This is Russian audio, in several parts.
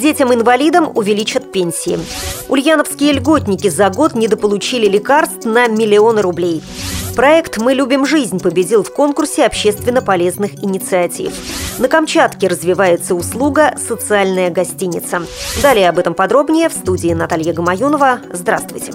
Детям-инвалидам увеличат пенсии. Ульяновские льготники за год недополучили лекарств на миллионы рублей. Проект «Мы любим жизнь» победил в конкурсе общественно полезных инициатив. На Камчатке развивается услуга «Социальная гостиница». Далее об этом подробнее в студии Наталья Гамаюнова. Здравствуйте.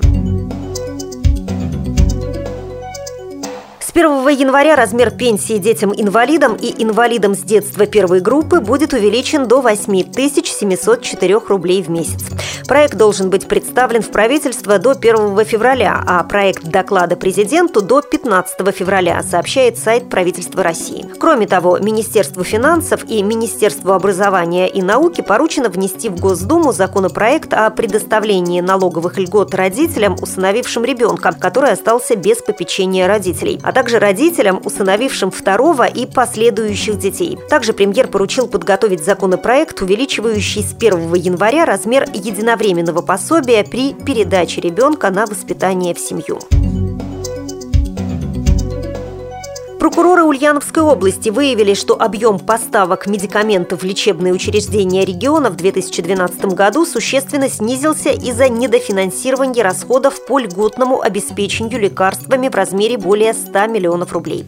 С 1 января размер пенсии детям-инвалидам и инвалидам с детства первой группы будет увеличен до 8704 рублей в месяц. Проект должен быть представлен в правительство до 1 февраля, а проект доклада президенту до 15 февраля, сообщает сайт правительства России. Кроме того, Министерству финансов и Министерству образования и науки поручено внести в Госдуму законопроект о предоставлении налоговых льгот родителям, усыновившим ребенка, который остался без попечения родителей, а также родителям, усыновившим второго и последующих детей. Также премьер поручил подготовить законопроект, увеличивающий с 1 января размер единовременного пособия при передаче ребенка на воспитание в семью. Прокуроры Ульяновской области выявили, что объем поставок медикаментов в лечебные учреждения региона в 2012 году существенно снизился из-за недофинансирования расходов по льготному обеспечению лекарствами в размере более 100 миллионов рублей.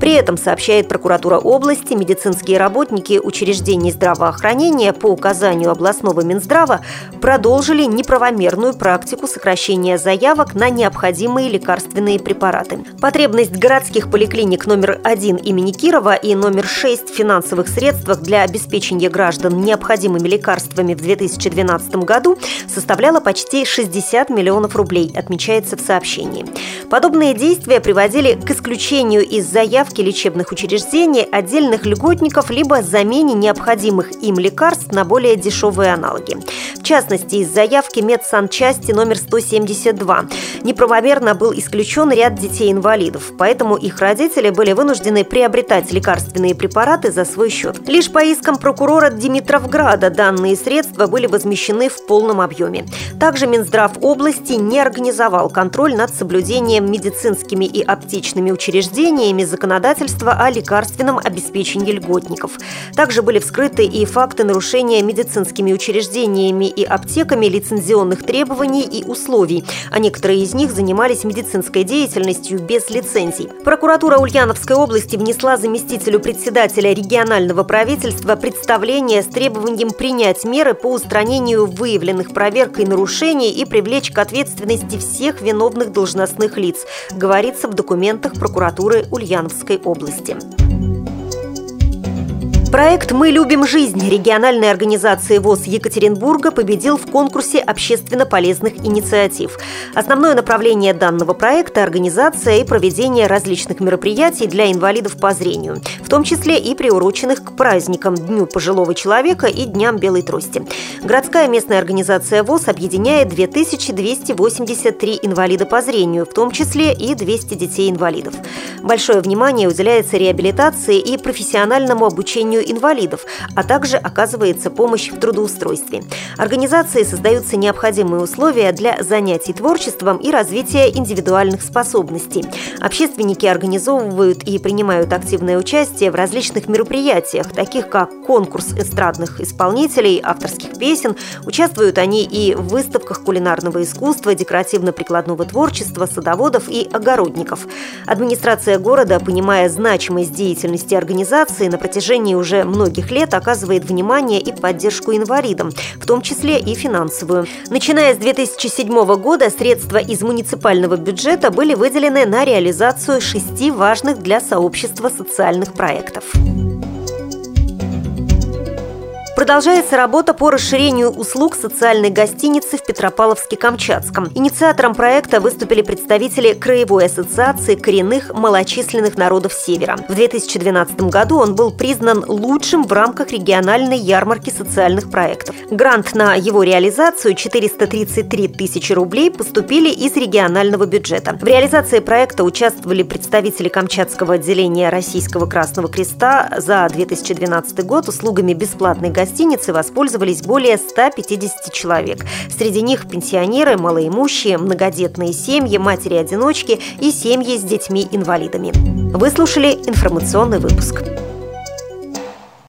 При этом, сообщает прокуратура области, медицинские работники учреждений здравоохранения по указанию областного Минздрава продолжили неправомерную практику сокращения заявок на необходимые лекарственные препараты. Потребность городских поликлиник номер 1 имени Кирова и номер 6 в финансовых средствах для обеспечения граждан необходимыми лекарствами в 2012 году составляла почти 60 миллионов рублей, отмечается в сообщении. Подобные действия приводили к исключению из заявки лечебных учреждений, отдельных льготников, либо замене необходимых им лекарств на более дешевые аналоги. В частности, из заявки медсанчасти номер 172 неправомерно был исключен ряд детей-инвалидов, поэтому их родители были вынуждены приобретать лекарственные препараты за свой счет. Лишь по искам прокурора Димитровграда данные средства были возмещены в полном объеме. Также Минздрав области не организовал контроль над соблюдением медицинскими и аптечными учреждениями законодательства о лекарственном обеспечении льготников. Также были вскрыты и факты нарушения медицинскими учреждениями и аптеками лицензионных требований и условий, а некоторые из них занимались медицинской деятельностью без лицензий. Прокуратура Ульяновской области внесла заместителю председателя регионального правительства представление с требованием принять меры по устранению выявленных проверкой нарушений и привлечь к ответственности всех виновных должностных лиц, говорится в документах прокуратуры Ульяновской области. Проект «Мы любим жизнь» региональной организации ВОС Екатеринбурга победил в конкурсе общественно полезных инициатив. Основное направление данного проекта – организация и проведение различных мероприятий для инвалидов по зрению, в том числе и приуроченных к праздникам Дню пожилого человека и Дням белой трости. Городская местная организация ВОС объединяет 2283 инвалида по зрению, в том числе и 200 детей-инвалидов. Большое внимание уделяется реабилитации и профессиональному обучению инвалидов, а также оказывается помощь в трудоустройстве. Организации создаются необходимые условия для занятий творчеством и развития индивидуальных способностей. Общественники организовывают и принимают активное участие в различных мероприятиях, таких как конкурс эстрадных исполнителей, авторских песен. Участвуют они и в выставках кулинарного искусства, декоративно-прикладного творчества, садоводов и огородников. Администрация города, понимая значимость деятельности организации, на протяжении уже многих лет оказывает внимание и поддержку инвалидам, в том числе и финансовую. Начиная с 2007 года средства из муниципального бюджета были выделены на реализацию 6 важных для сообщества социальных проектов. Продолжается работа по расширению услуг социальной гостиницы в Петропавловске-Камчатском. Инициатором проекта выступили представители Краевой ассоциации коренных малочисленных народов Севера. В 2012 году он был признан лучшим в рамках региональной ярмарки социальных проектов. Грант на его реализацию 433 тысячи рублей поступили из регионального бюджета. В реализации проекта участвовали представители Камчатского отделения Российского Красного Креста. За 2012 год услугами бесплатной гостиницы воспользовались более 150 человек. Среди них пенсионеры, малоимущие, многодетные семьи, матери-одиночки и семьи с детьми-инвалидами. Вы слушали информационный выпуск.